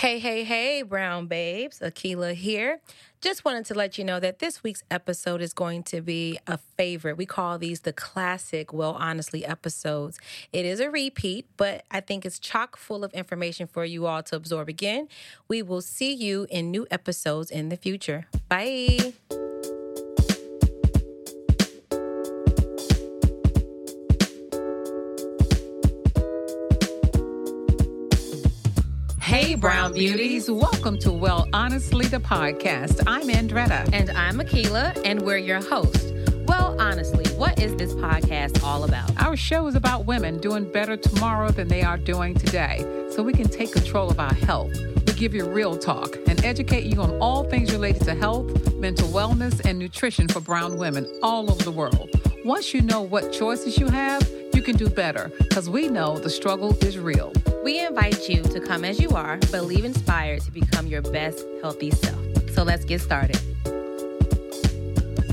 Hey, Brown Babes, Akilah here. Just wanted to let you know that this week's episode is going to be a favorite. We call these the classic Well Honestly episodes. It is a repeat, but I think it's chock full of information for you all to absorb again. We will see you in new episodes in the future. Bye. Hey, Brown Beauties. Welcome to Well Honestly, the podcast. I'm Andretta. And I'm Akilah, and we're your hosts. Well Honestly, what is this podcast all about? Our show is about women doing better tomorrow than they are doing today, so we can take control of our health. We give you real talk and educate you on all things related to health, mental wellness, and nutrition for brown women all over the world. Once you know what choices you have, you can do better, because we know the struggle is real. We invite you to come as you are, but leave inspired to become your best, healthy self. So let's get started.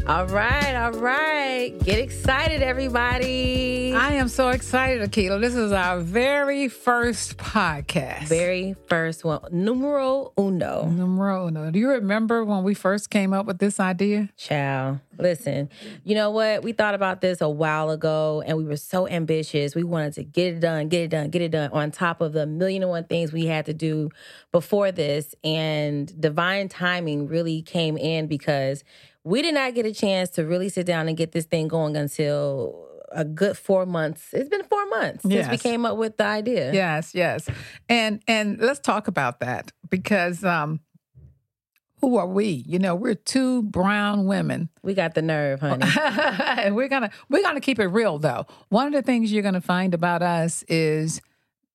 All right. Get excited, everybody. I am so excited, Akilah. This is our very first podcast. Very first one. Numero uno. Do you remember when we first came up with this idea? Child. Listen, you know what? We thought about this a while ago, and we were so ambitious. We wanted to get it done, on top of the million and one things we had to do before this. And divine timing really came in because we did not get a chance to really sit down and get this thing going until a good 4 months. It's been 4 months since we came up with the idea. Yes. And let's talk about that because who are we? You know, we're two brown women. We got the nerve, honey. And we're gonna keep it real, though. One of the things you're gonna find about us is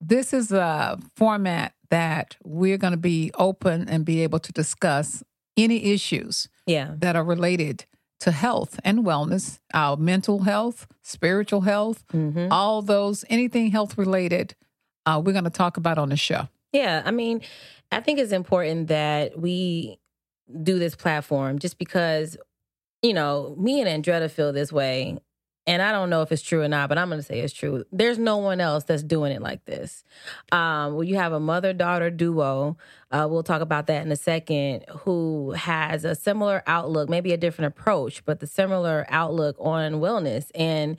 this is a format that we're gonna be open and be able to discuss any issues that are related to health and wellness, our mental health, spiritual health, all those, anything health related, we're gonna talk about on the show. Yeah, I mean, I think it's important that we do this platform just because, you know, me and Andretta feel this way. And I don't know if it's true or not, but I'm going to say it's true. There's no one else that's doing it like this. Well, you have a mother-daughter duo. We'll talk about that in a second, who has a similar outlook, maybe a different approach, but the similar outlook on wellness. And,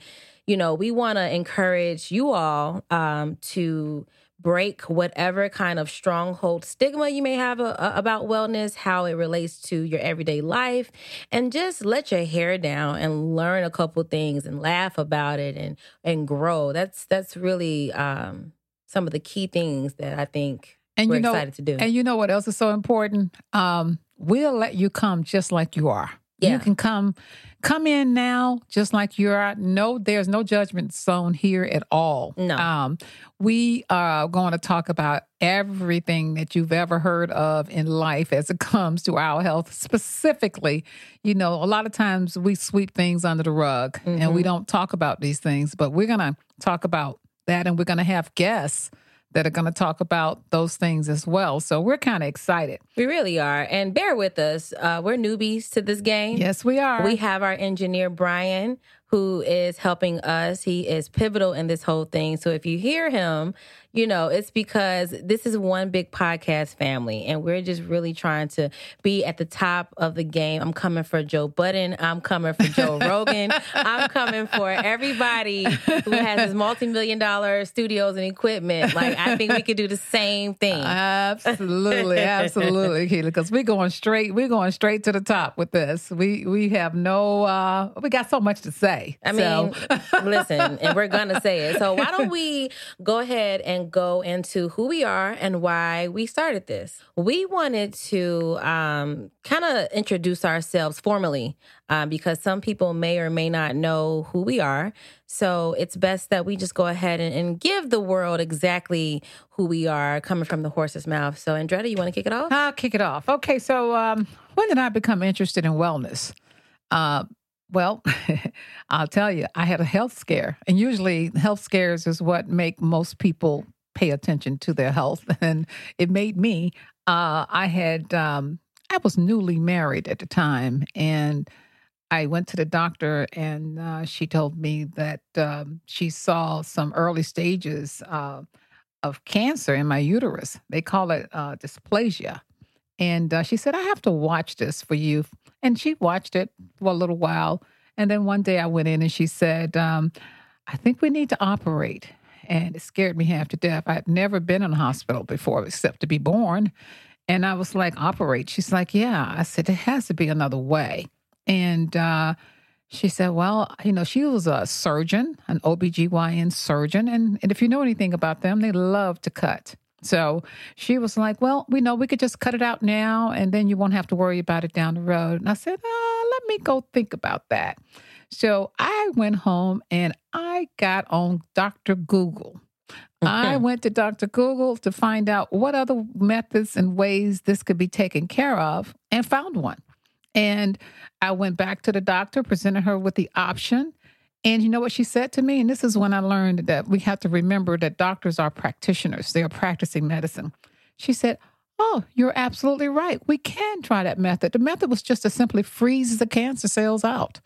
you know, we want to encourage you all to break whatever kind of stronghold stigma you may have about wellness, how it relates to your everyday life, and just let your hair down and learn a couple things and laugh about it and grow. That's really some of the key things that I think we're excited to do. And you know what else is so important? We'll let you come just like you are. Yeah. You can come in now, just like you are. No, there's no judgment zone here at all. No. We are going to talk about everything that you've ever heard of in life as it comes to our health. Specifically, you know, a lot of times we sweep things under the rug and we don't talk about these things, but we're going to talk about that, and we're going to have guests that are going to talk about those things as well. So we're kind of excited. We really are. And bear with us. We're newbies to this game. Yes, we are. We have our engineer, Brian, who is helping us. He is pivotal in this whole thing. So if you hear him, you know, it's because this is one big podcast family, and we're just really trying to be at the top of the game. I'm coming for Joe Budden. I'm coming for Joe Rogan. I'm coming for everybody who has his multi-million-dollar studios and equipment. Like, I think we could do the same thing. Absolutely, Akilah, because we're going straight to the top with this. We have no, we got so much to say. I mean, listen, and we're going to say it. So why don't we go ahead and go into who we are and why we started this. We wanted to kind of introduce ourselves formally because some people may or may not know who we are. So it's best that we just go ahead and give the world exactly who we are, coming from the horse's mouth. So, Andretta, you want to kick it off? I'll kick it off. Okay, so when did I become interested in wellness? Well, I'll tell you, I had a health scare. And usually health scares is what make most people pay attention to their health. And it made me. I was newly married at the time. And I went to the doctor, and she told me that she saw some early stages of cancer in my uterus. They call it dysplasia. And she said, I have to watch this for you. And she watched it for a little while. And then one day I went in and she said, I think we need to operate. And it scared me half to death. I had never been in a hospital before except to be born. And I was like, operate. She's like, yeah. I said, there has to be another way. And she said, well, you know, she was a surgeon, an OBGYN surgeon. And if you know anything about them, they love to cut. So she was like, well, we know we could just cut it out now, and then you won't have to worry about it down the road. And I said, let me go think about that. So I went home and I got on Dr. Google. Okay. I went to Dr. Google to find out what other methods and ways this could be taken care of, and found one. And I went back to the doctor, presented her with the option. And you know what she said to me? And this is when I learned that we have to remember that doctors are practitioners. They are practicing medicine. She said, oh, you're absolutely right. We can try that method. The method was just to simply freeze the cancer cells out.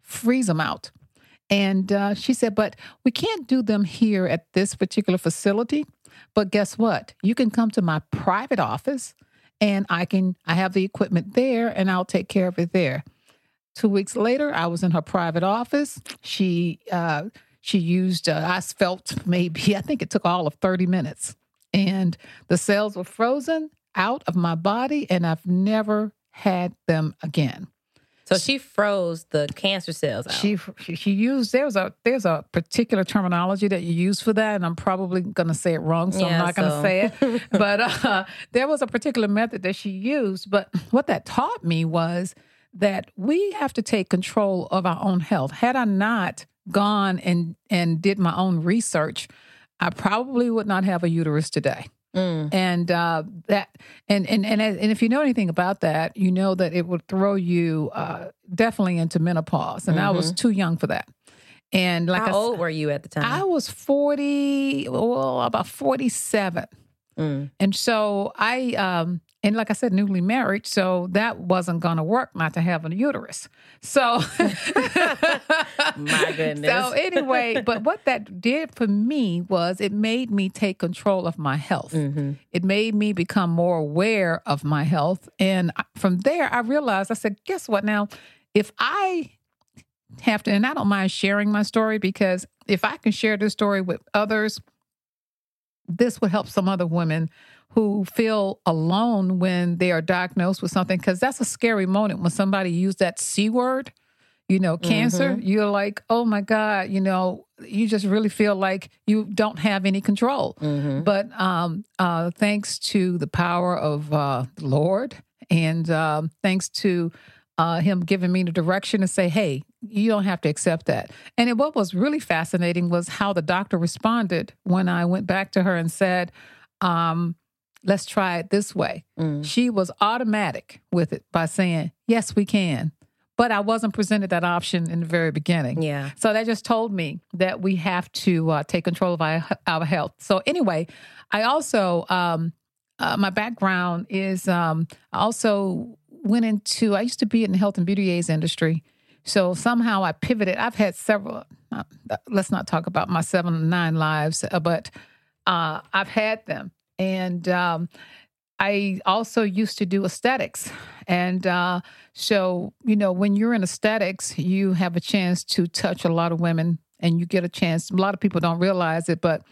Freeze them out. And she said, but we can't do them here at this particular facility. But guess what? You can come to my private office and I have the equipment there and I'll take care of it there. 2 weeks later, I was in her private office. She used, I felt maybe, I think it took all of 30 minutes. And the cells were frozen out of my body and I've never had them again. So she froze the cancer cells out. She used, there's a particular terminology that you use for that, and I'm probably going to say it wrong, so yeah, I'm not going to say it. But there was a particular method that she used. But what that taught me was that we have to take control of our own health. Had I not gone and did my own research, I probably would not have a uterus today. Mm. And that, and if you know anything about that, you know that it would throw you definitely into menopause. And mm-hmm. I was too young for that. And like, how old were you at the time? I was about 47. Mm. And so I, and like I said, newly married, so that wasn't going to work not to have a uterus. So, my goodness. So anyway, but what that did for me was it made me take control of my health. Mm-hmm. It made me become more aware of my health. And from there, I realized, I said, guess what now? If I have to, and I don't mind sharing my story, because if I can share this story with others, this will help some other women who feel alone when they are diagnosed with something, because that's a scary moment when somebody used that C word, you know, cancer. Mm-hmm. You're like, oh my God, you know, you just really feel like you don't have any control. Mm-hmm. But thanks to the power of the Lord, and thanks to him giving me the direction to say, hey, you don't have to accept that. And what was really fascinating was how the doctor responded when I went back to her and said, let's try it this way. Mm. She was automatic with it by saying, yes, we can. But I wasn't presented that option in the very beginning. Yeah. So that just told me that we have to take control of our health. So anyway, I also, my background is I also went into, I used to be in the health and beauty aids industry. So somehow I pivoted. I've had several, let's not talk about my 7 and 9 lives, but I've had them. And I also used to do aesthetics. And so, you know, when you're in aesthetics, you have a chance to touch a lot of women, and you get a chance. A lot of people don't realize it, but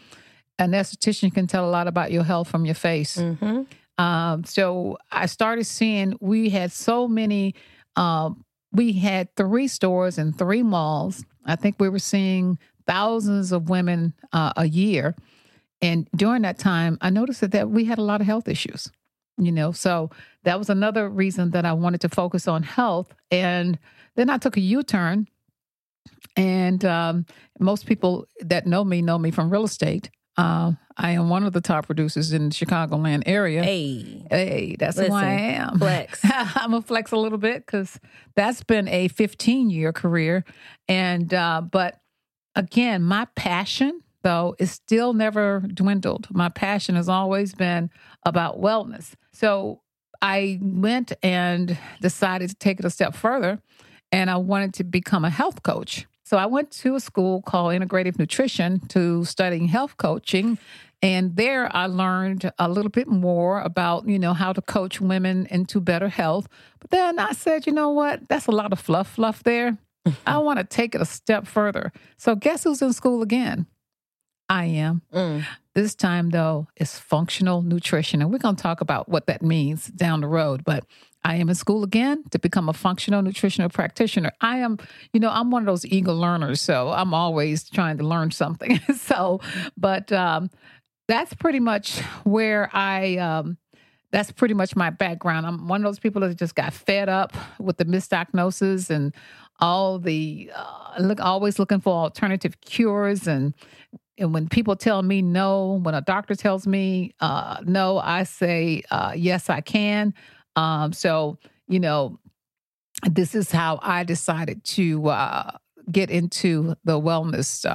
an esthetician can tell a lot about your health from your face. Mm-hmm. So I started seeing we had so many, we had 3 stores and 3 malls. I think we were seeing thousands of women a year. And during that time, I noticed that we had a lot of health issues, you know, so that was another reason that I wanted to focus on health. And then I took a U-turn, and most people that know me from real estate. I am one of the top producers in the Chicagoland area. Hey, that's who I am. Flex. I'm going to flex a little bit, because that's been a 15-year career. And but again, my passion, though, is still never dwindled. My passion has always been about wellness. So I went and decided to take it a step further, and I wanted to become a health coach. So I went to a school called Integrative Nutrition to study health coaching, And there I learned a little bit more about, you know, how to coach women into better health. But then I said, you know what? That's a lot of fluff there. I want to take it a step further. So guess who's in school again? I am. This time, though, is functional nutrition. And we're going to talk about what that means down the road. But I am in school again to become a functional nutritional practitioner. I am, you know, I'm one of those eager learners. So I'm always trying to learn something. But that's pretty much where that's pretty much my background. I'm one of those people that just got fed up with the misdiagnosis and all the, always looking for alternative cures. And when people tell me no, when a doctor tells me no, I say, yes, I can. So, you know, this is how I decided to get into the wellness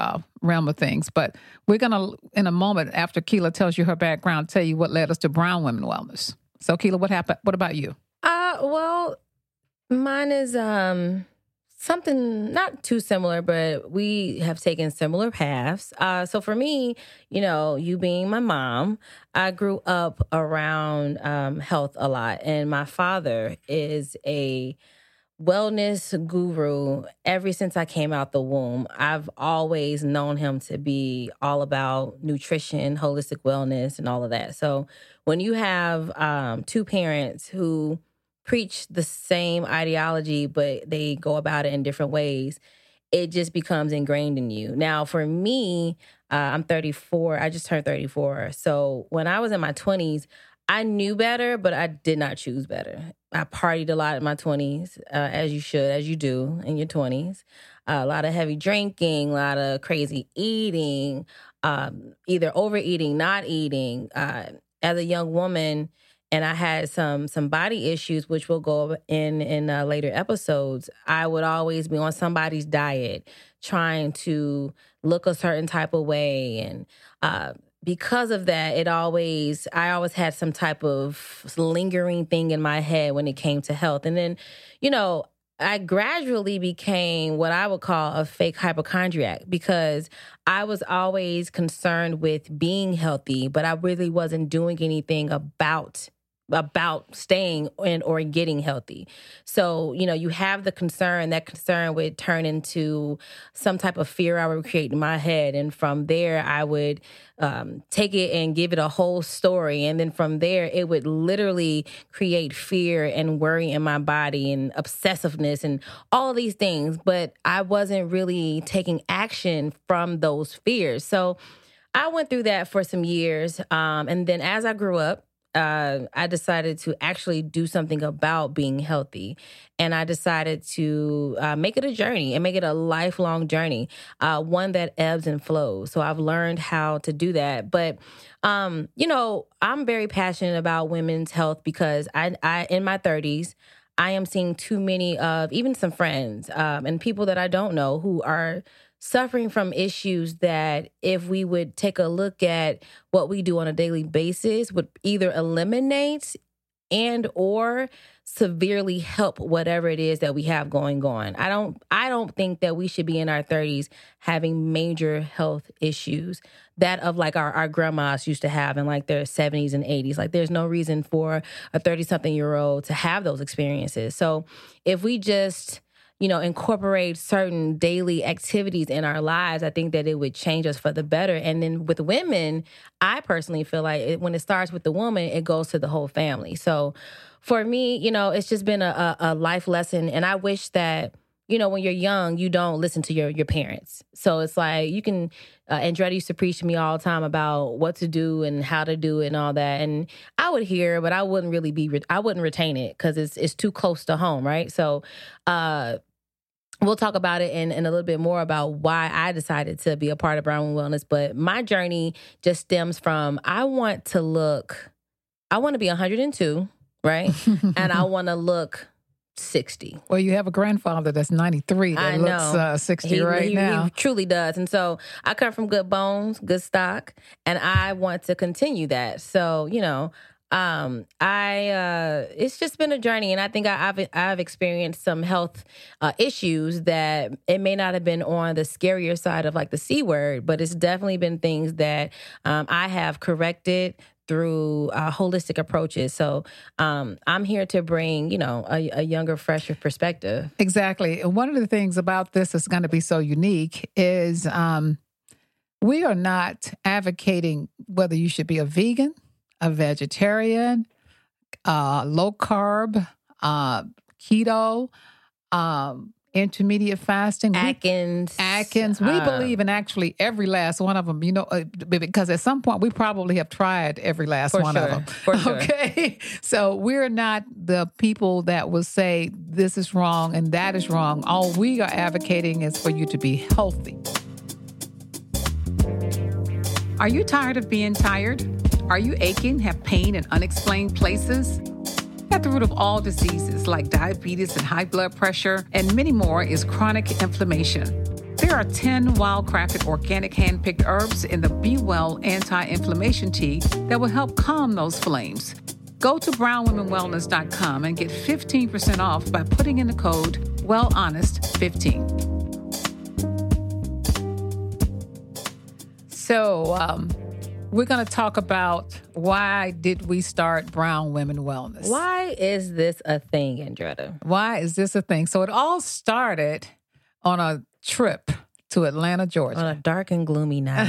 realm of things. But we're going to, in a moment, after Akilah tells you her background, tell you what led us to Brown Women Wellness. So, Akilah, what happened? What about you? Well, mine is something not too similar, but we have taken similar paths. So for me, you know, you being my mom, I grew up around health a lot. And my father is a wellness guru. Ever since I came out the womb, I've always known him to be all about nutrition, holistic wellness, and all of that. So when you have two parents who preach the same ideology, but they go about it in different ways, it just becomes ingrained in you. Now, for me, I'm 34. I just turned 34. So when I was in my 20s, I knew better, but I did not choose better. I partied a lot in my 20s, as you should, as you do in your 20s. A lot of heavy drinking, a lot of crazy eating, either overeating, not eating. As a young woman, and I had some body issues, which we'll go in later episodes, I would always be on somebody's diet, trying to look a certain type of way. And because of that, I always had some type of lingering thing in my head when it came to health. And then, you know, I gradually became what I would call a fake hypochondriac, because I was always concerned with being healthy, but I really wasn't doing anything about staying in or getting healthy. So, you know, you have the concern. That concern would turn into some type of fear I would create in my head. And from there, I would take it and give it a whole story. And then from there, it would literally create fear and worry in my body and obsessiveness and all these things. But I wasn't really taking action from those fears. So I went through that for some years. And then as I grew up, I decided to actually do something about being healthy. And I decided to make it a journey and make it a lifelong journey, one that ebbs and flows. So I've learned how to do that. But, you know, I'm very passionate about women's health because I in my 30s, I am seeing too many of even some friends and people that I don't know who are suffering from issues that if we would take a look at what we do on a daily basis would either eliminate and or severely help whatever it is that we have going on. I don't think that we should be in our 30s having major health issues that of like our grandmas used to have in like their 70s and 80s. Like there's no reason for a 30-something-year-old to have those experiences. So if we just, you know, incorporate certain daily activities in our lives, I think that it would change us for the better. And then with women, I personally feel like when it starts with the woman, it goes to the whole family. So for me, you know, it's just been a life lesson. And I wish that, you know, when you're young, you don't listen to your parents. So it's like you can, Andretta used to preach to me all the time about what to do and how to do it and all that. And I would hear, but I wouldn't really I wouldn't retain it because it's too close to home, right? So we'll talk about it in a little bit more about why I decided to be a part of Brown Women Wellness. But my journey just stems from I want to be 102, right? And I want to look 60. Well, you have a grandfather that's 93 that looks 60 now. He truly does. And so I come from good bones, good stock, and I want to continue that. So, you know, It's just been a journey, and I think I've experienced some health issues that it may not have been on the scarier side of like the C word, but it's definitely been things that I have corrected through holistic approaches. So I'm here to bring, you know, a younger, fresher perspective. Exactly. One of the things about this that's going to be so unique is we are not advocating whether you should be a vegan, a vegetarian, low carb, keto, intermediate fasting. Atkins. We believe in actually every last one of them, you know, because at some point we probably have tried every last one of them. For sure. Okay. So we're not the people that will say this is wrong and that is wrong. All we are advocating is for you to be healthy. Are you tired of being tired? Are you aching, have pain in unexplained places? At the root of all diseases like diabetes and high blood pressure and many more is chronic inflammation. There are 10 wild-crafted organic hand-picked herbs in the Be Well anti-inflammation tea that will help calm those flames. Go to brownwomenwellness.com and get 15% off by putting in the code WellHonest15. So, we're going to talk about why did we start Brown Women Wellness? Why is this a thing, Andretta? Why is this a thing? So it all started on a trip to Atlanta, Georgia. On a dark and gloomy night.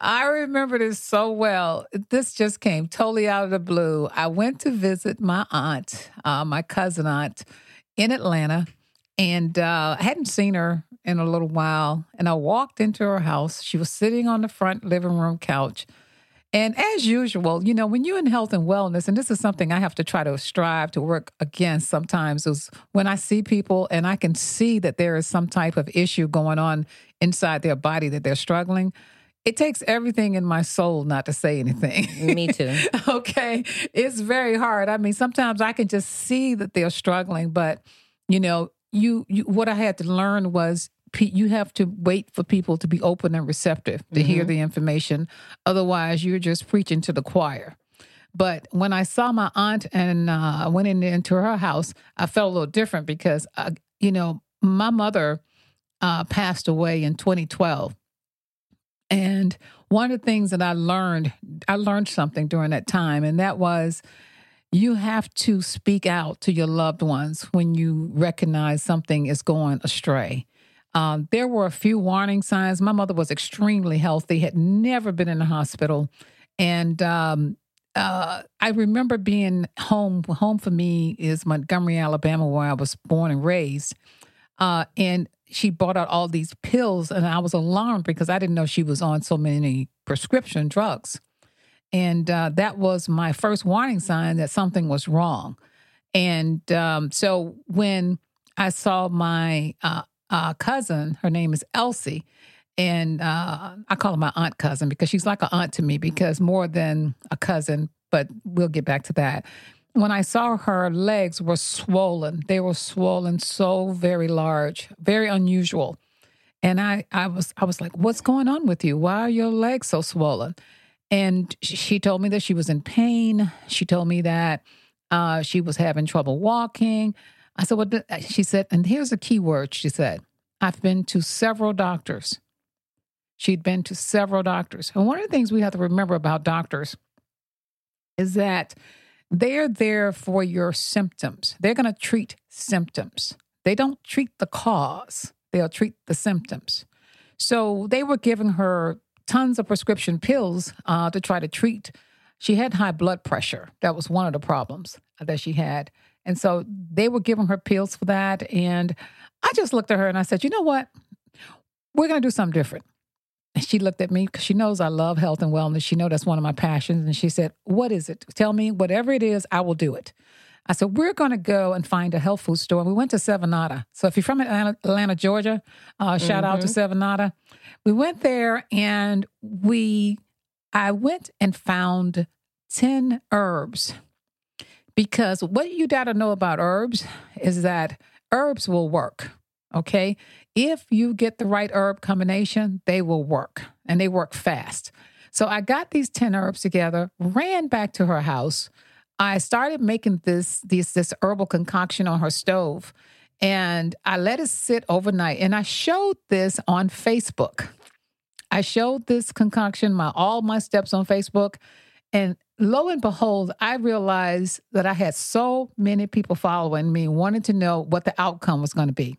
I remember this so well. This just came totally out of the blue. I went to visit my aunt, my cousin aunt, in Atlanta. And I hadn't seen her in a little while. And I walked into her house. She was sitting on the front living room couch. And as usual, you know, when you're in health and wellness, and this is something I have to try to strive to work against sometimes, is when I see people and I can see that there is some type of issue going on inside their body that they're struggling, it takes everything in my soul not to say anything. Me too. Okay. It's very hard. I mean, sometimes I can just see that they're struggling, but, you know, You what I had to learn was you have to wait for people to be open and receptive to hear the information. Otherwise, you're just preaching to the choir. But when I saw my aunt and I went into her house, I felt a little different because, you know, my mother passed away in 2012. And one of the things that I learned something during that time, and that was, you have to speak out to your loved ones when you recognize something is going astray. There were a few warning signs. My mother was extremely healthy, had never been in the hospital. And I remember being home. Home for me is Montgomery, Alabama, where I was born and raised. And she brought out all these pills, and I was alarmed because I didn't know she was on so many prescription drugs. And that was my first warning sign that something was wrong. And so when I saw my cousin, her name is Elsie, and I call her my aunt cousin because she's like an aunt to me because more than a cousin, but we'll get back to that. When I saw her, legs were swollen. They were swollen so very large, very unusual. And I was like, what's going on with you? Why are your legs so swollen? And she told me that she was in pain. She told me that she was having trouble walking. I said, "What?" She said, and here's a key word. She said, I've been to several doctors. She'd been to several doctors. And one of the things we have to remember about doctors is that they're there for your symptoms. They're going to treat symptoms. They don't treat the cause. They'll treat the symptoms. So they were giving her tons of prescription pills to try to treat. She had high blood pressure. That was one of the problems that she had. And so they were giving her pills for that. And I just looked at her and I said, you know what? We're going to do something different. And she looked at me because she knows I love health and wellness. She knows that's one of my passions. And she said, what is it? Tell me whatever it is, I will do it. I said, we're going to go and find a health food store. We went to Sevananda. So if you're from Atlanta, Georgia, shout out to Sevananda. We went there and I went and found 10 herbs because what you got to know about herbs is that herbs will work, okay? If you get the right herb combination, they will work and they work fast. So I got these 10 herbs together, ran back to her house. I started making this herbal concoction on her stove, and I let it sit overnight. And I showed this on Facebook. I showed this concoction, all my steps on Facebook. And lo and behold, I realized that I had so many people following me, wanting to know what the outcome was going to be.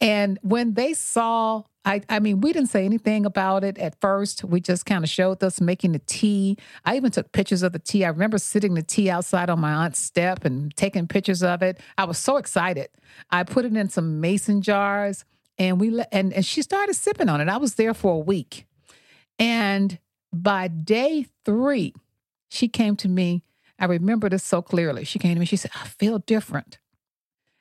And when they saw, I mean, we didn't say anything about it at first. We just kind of showed us making the tea. I even took pictures of the tea. I remember sitting the tea outside on my aunt's step and taking pictures of it. I was so excited. I put it in some mason jars, and and she started sipping on it. I was there for a week. And by day 3, she came to me. I remember this so clearly. She came to me. She said, I feel different.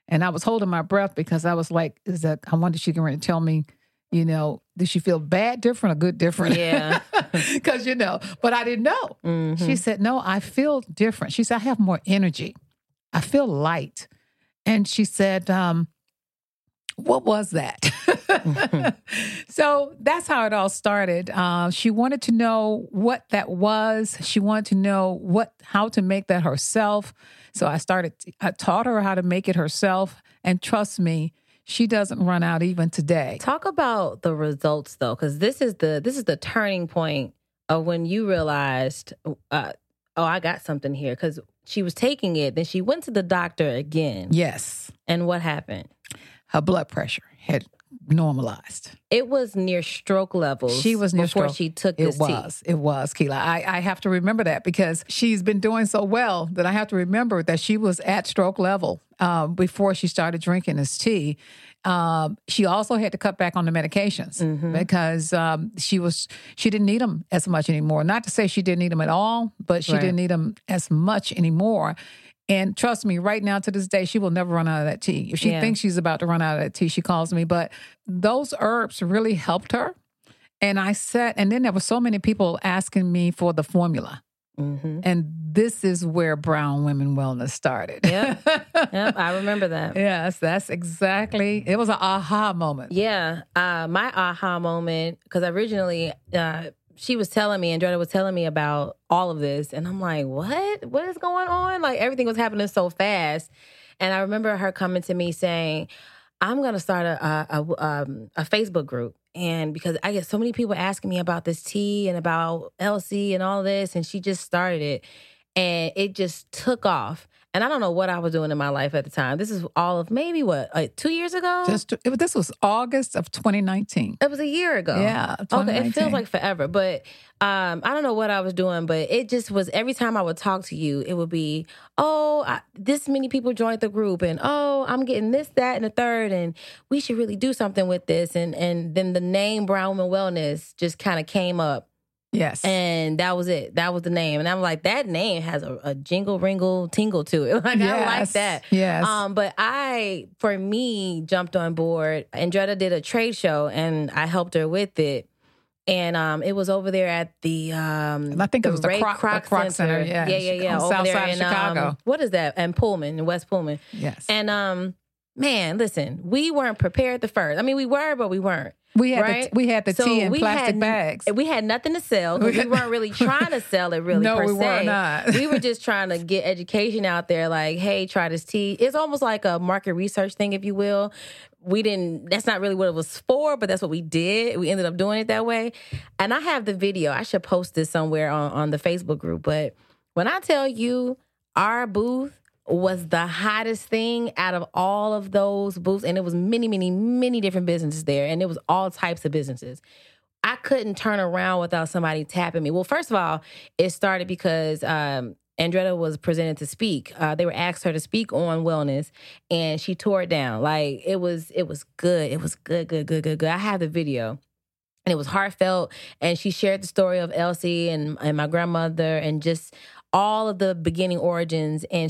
And I was holding my breath because I was like, I wonder if she can tell me, did she feel bad different or good different? Yeah. Because, but I didn't know. Mm-hmm. She said, no, I feel different. She said, I have more energy. I feel light. And she said, what was that? So that's how it all started. She wanted to know what that was. She wanted to know how to make that herself. So I taught her how to make it herself. And trust me, she doesn't run out even today. Talk about the results though, because this is the turning point of when you realized, I got something here. Because she was taking it, then she went to the doctor again. Yes. And what happened? Her blood pressure had normalized. It was near stroke levels. She was near before stroke. She took this tea. It was, Keila. I have to remember that because she's been doing so well that I have to remember that she was at stroke level before she started drinking this tea. She also had to cut back on the medications because she didn't need them as much anymore. Not to say she didn't need them at all, but she didn't need them as much anymore. And trust me, right now to this day, she will never run out of that tea. If she thinks she's about to run out of that tea, she calls me. But those herbs really helped her. And then there were so many people asking me for the formula. Mm-hmm. And this is where Brown Women Wellness started. Yep, I remember that. Yes, that's exactly. It was an aha moment. Yeah, my aha moment, because originally she was telling me, Andretta was telling me about all of this. And I'm like, what? What is going on? Like everything was happening so fast. And I remember her coming to me saying, I'm going to start a Facebook group. And because I get so many people asking me about this tea and about Elsie and all this. And she just started it. And it just took off. And I don't know what I was doing in my life at the time. This is all of maybe what, like 2 years ago? This was August of 2019. It was a year ago. Yeah, 2019. Okay, it feels like forever. But I don't know what I was doing, but it just was every time I would talk to you, it would be, this many people joined the group and, I'm getting this, that, and the third, and we should really do something with this. And then the name Brown Women Wellness just kind of came up. Yes. And that was it. That was the name. And I'm like, that name has a jingle, ringle, tingle to it. Like, yes. I like that. Yes. But for me, jumped on board. Andretta did a trade show and I helped her with it. And it was over there at the I think it was the Croc Center. Yeah. On south side of Chicago. What is that? And Pullman, in West Pullman. Yes. And man, listen, we weren't prepared the first. I mean, we were, but we weren't. We had the tea in plastic bags. We had nothing to sell. We weren't really trying to sell it really per se. No, we were not. We were just trying to get education out there like, hey, try this tea. It's almost like a market research thing, if you will. That's not really what it was for, but that's what we did. We ended up doing it that way. And I have the video. I should post this somewhere on the Facebook group. But when I tell you our booth was the hottest thing out of all of those booths. And it was many, many, many different businesses there. And it was all types of businesses. I couldn't turn around without somebody tapping me. Well, first of all, it started because Andretta was presented to speak. They were asked her to speak on wellness and she tore it down. Like it was good. It was good. I have the video. And it was heartfelt. And she shared the story of Elsie and my grandmother and just all of the beginning origins. And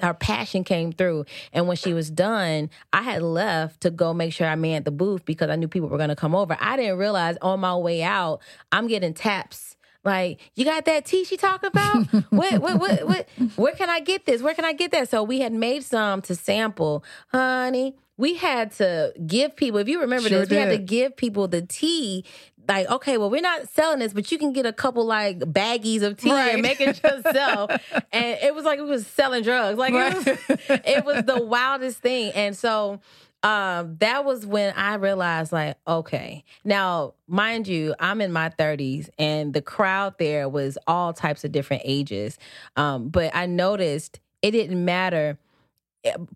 her passion came through. And when she was done, I had left to go make sure I manned the booth because I knew people were going to come over. I didn't realize on my way out, I'm getting taps. Like, you got that tea she talking about? What? Where can I get this? Where can I get that? So we had made some to sample. Honey, we had to give people, if you remember we had to give people the tea like, okay, well, we're not selling this, but you can get a couple like baggies of tea and make it yourself. And it was like we was selling drugs. Like it was the wildest thing. And so that was when I realized, like, okay, now, mind you, I'm in my 30s and the crowd there was all types of different ages. But I noticed it didn't matter.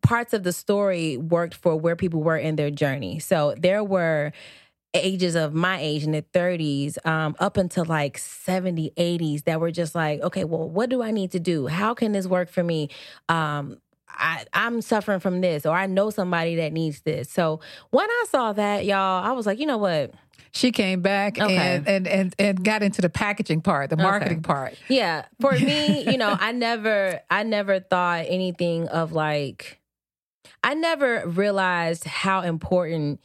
Parts of the story worked for where people were in their journey. So there were ages of my age in the 30s up until like 70, 80s that were just like, okay, well, what do I need to do? How can this work for me? I'm suffering from this, or I know somebody that needs this. So when I saw that, y'all, I was like, you know what? She came back and got into the packaging part, the marketing part. Yeah. For me, you know, I never thought anything of like, I never realized how important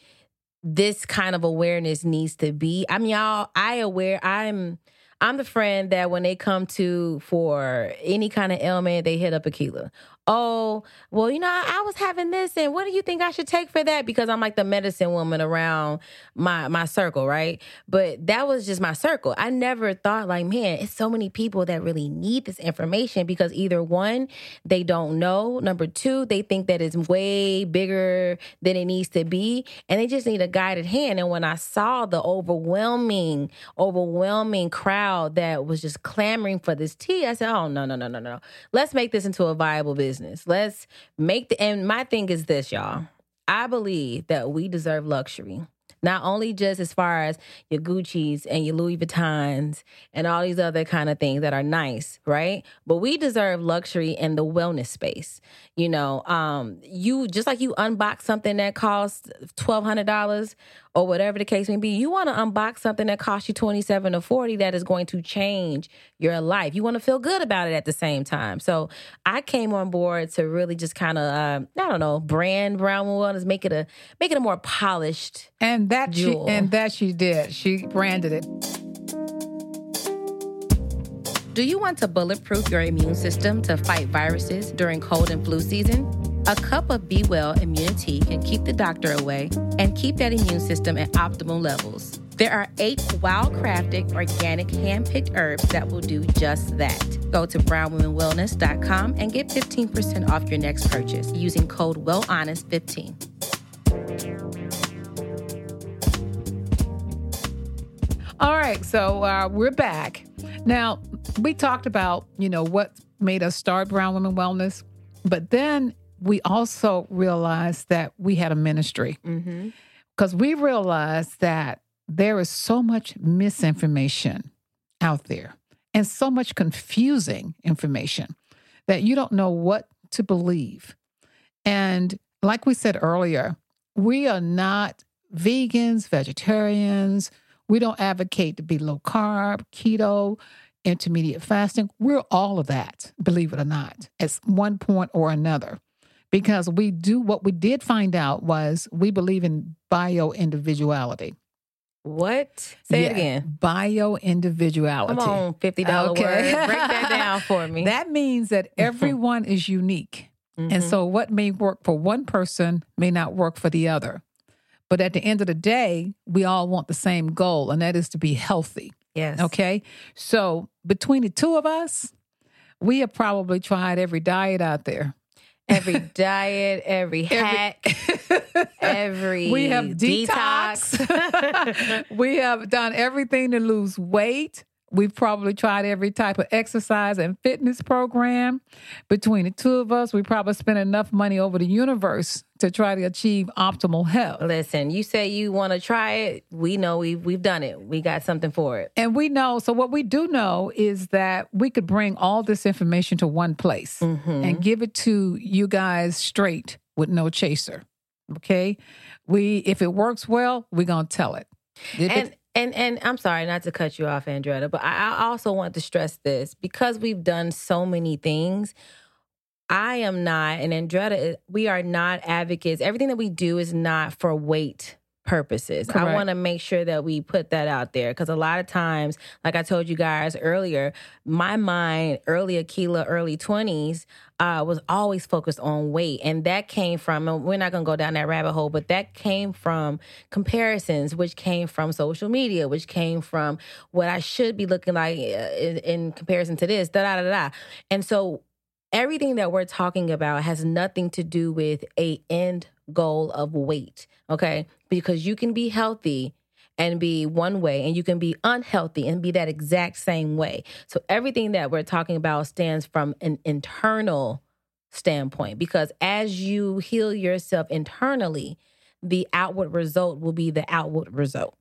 this kind of awareness needs to be. I mean, y'all, I'm the friend that when they come to for any kind of ailment, they hit up Akilah. Oh, well, you know, I was having this, and what do you think I should take for that? Because I'm like the medicine woman around my circle, right? But that was just my circle. I never thought like, man, it's so many people that really need this information because either one, they don't know. Number two, they think that it's way bigger than it needs to be, and they just need a guided hand. And when I saw the overwhelming crowd that was just clamoring for this tea, I said, oh, no. Let's make this into a viable business. Let's make the, and my thing is this, y'all. I believe that we deserve luxury. Not only just as far as your Gucci's and your Louis Vuittons and all these other kind of things that are nice, right? But we deserve luxury in the wellness space. You know, you just like you unbox something that costs $1,200 or whatever the case may be, you want to unbox something that costs you $27 or $40 that is going to change your life. You want to feel good about it at the same time. So I came on board to really just kind of brand Brown Women Wellness, make it a more polished and that jewel. She did. She branded it. Do you want to bulletproof your immune system to fight viruses during cold and flu season? A cup of Be Well immunity can keep the doctor away and keep that immune system at optimal levels. There are 8 wild-crafted, organic, hand-picked herbs that will do just that. Go to brownwomenwellness.com and get 15% off your next purchase using code WellHonest15. All right, so we're back. Now, we talked about, you know, what made us start Brown Women Wellness, but then we also realized that we had a ministry because we realized that there is so much misinformation out there and so much confusing information that you don't know what to believe. And like we said earlier, we are not vegans, vegetarians. We don't advocate to be low carb, keto, intermittent fasting. We're all of that, believe it or not, at one point or another. Because what we did find out was we believe in bio-individuality. What? Say it again. Bio-individuality. Come on, $50 word. Break that down for me. That means that everyone is unique. Mm-hmm. And so what may work for one person may not work for the other. But at the end of the day, we all want the same goal, and that is to be healthy. Yes. Okay? So between the two of us, we have probably tried every diet out there. Every diet, every hack, every we have detox. We have done everything to lose weight. We've probably tried every type of exercise and fitness program. Between the two of us, we probably spent enough money over the universe to try to achieve optimal health. Listen, you say you want to try it. We know we've done it. We got something for it. And we know. So what we do know is that we could bring all this information to one place and give it to you guys straight with no chaser. Okay? If it works well, we're going to tell it. And I'm sorry not to cut you off, Andretta, but I also want to stress this. Because we've done so many things, I am not, and Andretta, we are not advocates. Everything that we do is not for weight purposes. Correct. I want to make sure that we put that out there, because a lot of times, like I told you guys earlier, my mind, early Akilah, early 20s, was always focused on weight. And that came from, and we're not going to go down that rabbit hole, but that came from comparisons, which came from social media, which came from what I should be looking like in comparison to this, da-da-da-da. And so everything that we're talking about has nothing to do with a end goal of weight, okay? Because you can be healthy and be one way, and you can be unhealthy and be that exact same way. So everything that we're talking about stands from an internal standpoint, because as you heal yourself internally, the outward result will be the outward result.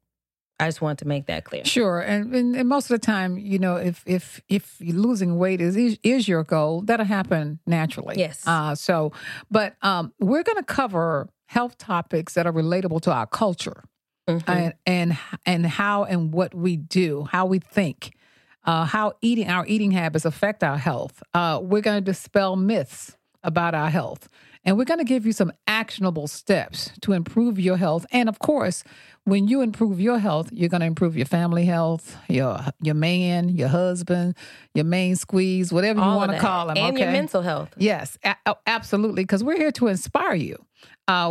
I just want to make that clear. Sure. And most of the time, you know, if losing weight is your goal, that'll happen naturally. Yes. So, we're going to cover health topics that are relatable to our culture, mm-hmm. and how and what we do, how we think, how our eating habits affect our health. We're going to dispel myths about our health. And we're going to give you some actionable steps to improve your health. And of course, when you improve your health, you're going to improve your family health, your man, your husband, your main squeeze, whatever all you want to call him. And okay? Your mental health. Yes, absolutely. Because we're here to inspire you.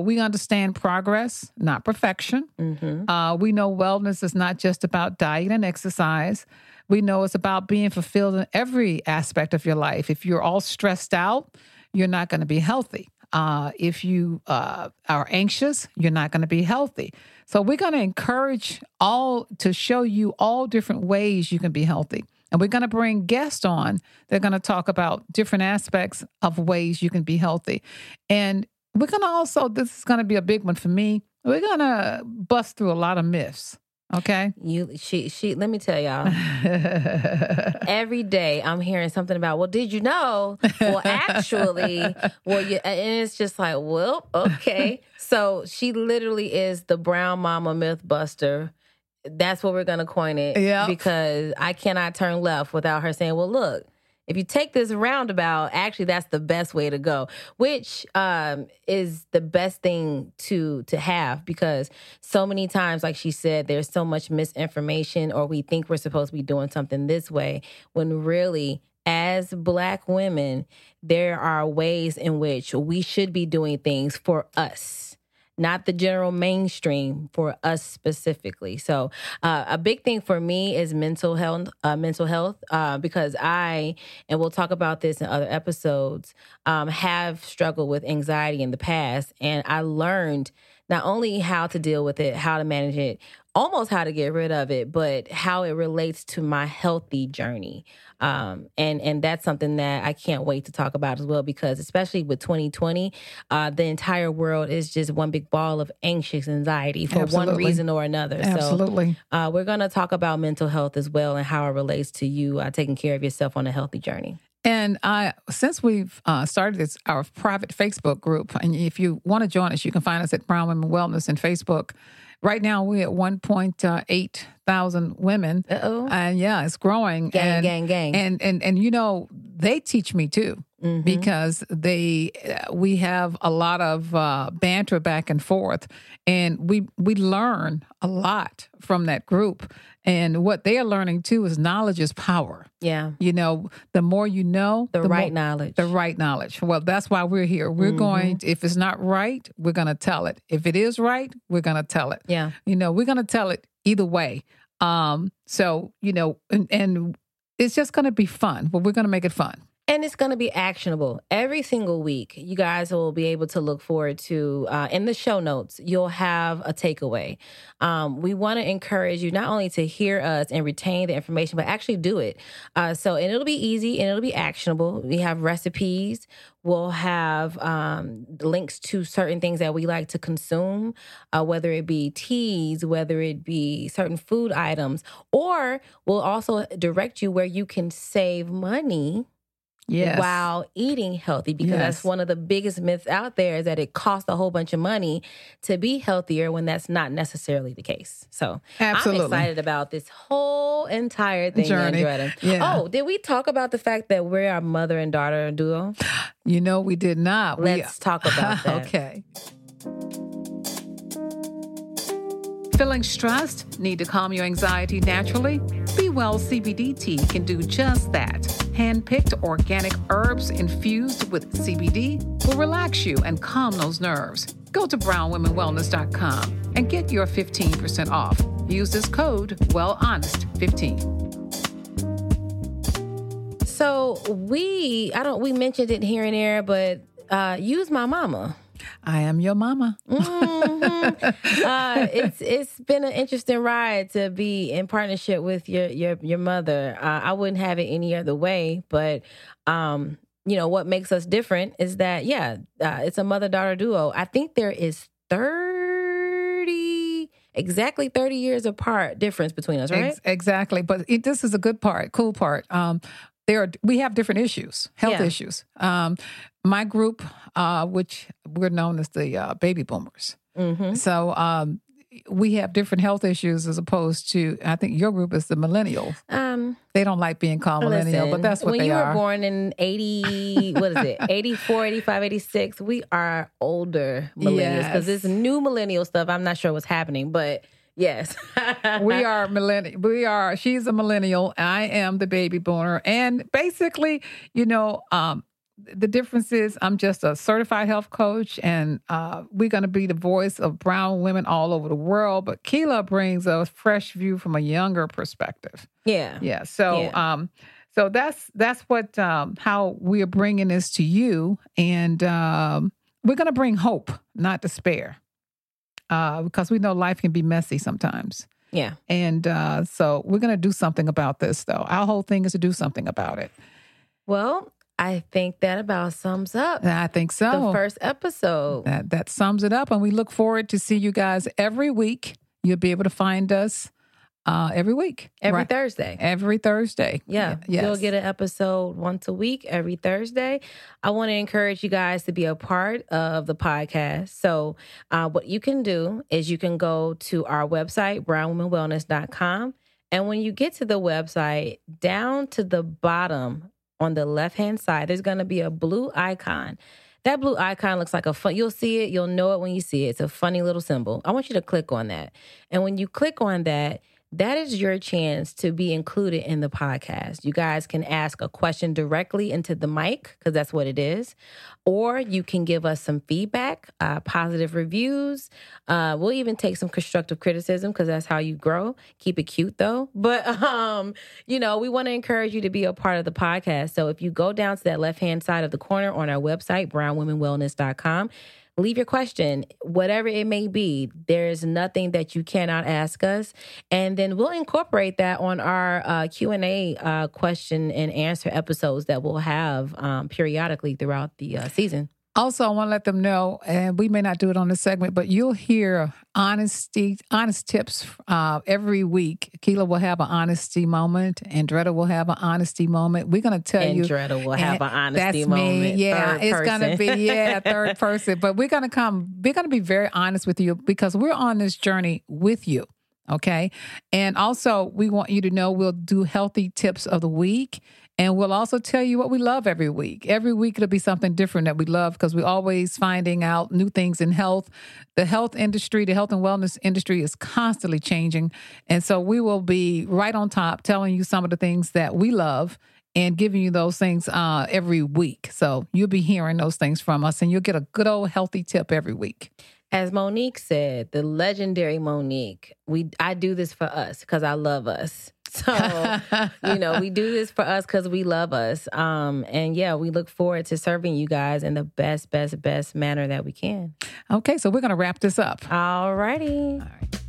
We understand progress, not perfection. Mm-hmm. We know wellness is not just about diet and exercise. We know it's about being fulfilled in every aspect of your life. If you're all stressed out, you're not going to be healthy. If you are anxious, you're not going to be healthy. So we're going to encourage all to show you all different ways you can be healthy. And we're going to bring guests on. They're going to talk about different aspects of ways you can be healthy. And we're going to also, this is going to be a big one for me. We're going to bust through a lot of myths. Okay. She let me tell y'all. Every day I'm hearing something about, well, did you know? Well, actually, and it's just like, well, okay. So she literally is the brown mama myth buster. That's what we're going to coin it. Yeah. Because I cannot turn left without her saying, well, look, if you take this roundabout, actually, that's the best way to go, which is the best thing to have, because so many times, like she said, there's so much misinformation, or we think we're supposed to be doing something this way, when really, as Black women, there are ways in which we should be doing things for us. Not the general mainstream, for us specifically. So a big thing for me is mental health, because I, and we'll talk about this in other episodes, have struggled with anxiety in the past. And I learned not only how to deal with it, how to manage it, almost how to get rid of it, but how it relates to my healthy journey. And that's something that I can't wait to talk about as well, because especially with 2020, the entire world is just one big ball of anxious anxiety for Absolutely. One reason or another. Absolutely. So we're going to talk about mental health as well, and how it relates to you taking care of yourself on a healthy journey. And since we've started this, our private Facebook group, and if you want to join us, you can find us at Brown Women Wellness and Facebook. Right now, we're at 1.8 thousand women. Uh-oh. And yeah, it's growing. Gang. And you know, they teach me too, mm-hmm. because we have a lot of banter back and forth, and we learn a lot from that group. And what they are learning too is knowledge is power. Yeah. You know, the more you know, the right knowledge. Well, that's why we're here. We're mm-hmm. If it's not right, we're going to tell it. If it is right, we're going to tell it. Yeah. You know, we're going to tell it either way. So, you know, and it's just going to be fun, but we're going to make it fun. And it's going to be actionable. Every single week, you guys will be able to look forward to, in the show notes, you'll have a takeaway. We want to encourage you not only to hear us and retain the information, but actually do it. And it'll be easy and it'll be actionable. We have recipes. We'll have links to certain things that we like to consume, whether it be teas, whether it be certain food items, or we'll also direct you where you can save money. Yes. While eating healthy, because yes. that's one of the biggest myths out there, is that it costs a whole bunch of money to be healthier, when that's not necessarily the case. So absolutely. I'm excited about this whole entire thing, Andretta. Yeah. Oh, did we talk about the fact that we're our mother and daughter duo? You know, we did not. Let's talk about that. Okay. Feeling stressed? Need to calm your anxiety naturally? Be Well CBD tea can do just that. Hand-picked organic herbs infused with CBD will relax you and calm those nerves. Go to brownwomenwellness.com and get your 15% off. Use this code WellHonest15. So we mentioned it here and there, but use my mama. I am your mama. Mm-hmm. It's been an interesting ride to be in partnership with your mother. I wouldn't have it any other way, but what makes us different is that it's a mother-daughter duo. I think there is exactly 30 years apart difference between us, right? Exactly, but this is a good part, cool part. We have different issues, health issues. My group, which we're known as the baby boomers. Mm-hmm. So we have different health issues as opposed to, I think your group is the millennial. They don't like being called millennial, but that's what they are. When you were born in 80, what is it, 84, 85, 86, we are older millennials because this new millennial stuff, I'm not sure what's happening, but... Yes. She's a millennial. I am the baby boomer. And basically, the difference is I'm just a certified health coach, and we're going to be the voice of brown women all over the world. But Akilah brings a fresh view from a younger perspective. Yeah. Yeah. So, so that's what, how we are bringing this to you. And we're going to bring hope, not despair. Because we know life can be messy sometimes. Yeah. And so we're going to do something about this, though. Our whole thing is to do something about it. Well, I think that about sums up. I think so. The first episode. That sums it up. And we look forward to see you guys every week. You'll be able to find us every week. Every Thursday. Every Thursday. Yeah. Yes. You'll get an episode once a week, every Thursday. I want to encourage you guys to be a part of the podcast. So what you can do is you can go to our website, brownwomenwellness.com. And when you get to the website, down to the bottom on the left-hand side, there's going to be a blue icon. That blue icon looks like you'll see it. You'll know it when you see it. It's a funny little symbol. I want you to click on that. And when you click on that, that is your chance to be included in the podcast. You guys can ask a question directly into the mic, because that's what it is. Or you can give us some feedback, positive reviews. We'll even take some constructive criticism, because that's how you grow. Keep it cute, though. But, we want to encourage you to be a part of the podcast. So if you go down to that left-hand side of the corner on our website, brownwomenwellness.com, leave your question, whatever it may be. There's nothing that you cannot ask us. And then we'll incorporate that on our Q&A question and answer episodes that we'll have periodically throughout the season. Also, I want to let them know, and we may not do it on this segment, but you'll hear honest tips every week. Akilah will have an honesty moment. Andretta will have an honesty moment. We're going to tell you. Andretta will have an honesty moment. That's me. Yeah, it's going to be, third person. But we're going to be very honest with you, because we're on this journey with you. Okay. And also, we want you to know we'll do healthy tips of the week. And we'll also tell you what we love every week. Every week, it'll be something different that we love, because we're always finding out new things in health. The health industry, the health and wellness industry is constantly changing. And so we will be right on top telling you some of the things that we love and giving you those things every week. So you'll be hearing those things from us, and you'll get a good old healthy tip every week. As Monique said, the legendary Monique, I do this for us because I love us. So, we do this for us because we love us. And we look forward to serving you guys in the best manner that we can. Okay, so we're going to wrap this up. All righty. All right.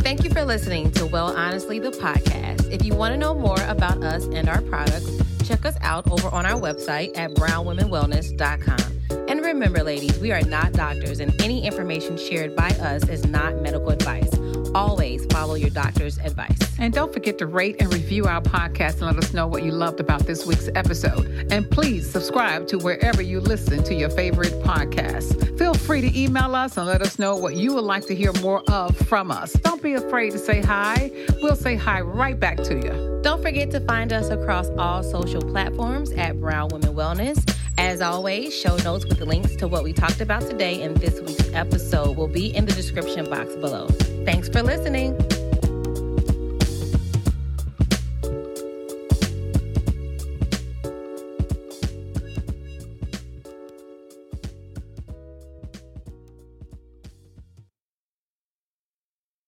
Thank you for listening to Well Honestly, the podcast. If you want to know more about us and our products, check us out over on our website at brownwomenwellness.com. And remember, ladies, we are not doctors, and any information shared by us is not medical advice. Always follow your doctor's advice. And don't forget to rate and review our podcast and let us know what you loved about this week's episode. And please subscribe to wherever you listen to your favorite podcast. Feel free to email us and let us know what you would like to hear more of from us. Don't be afraid to say hi. We'll say hi right back to you. Don't forget to find us across all social platforms at Brown Women Wellness, As always, show notes with links to what we talked about today in this week's episode will be in the description box below. Thanks for listening.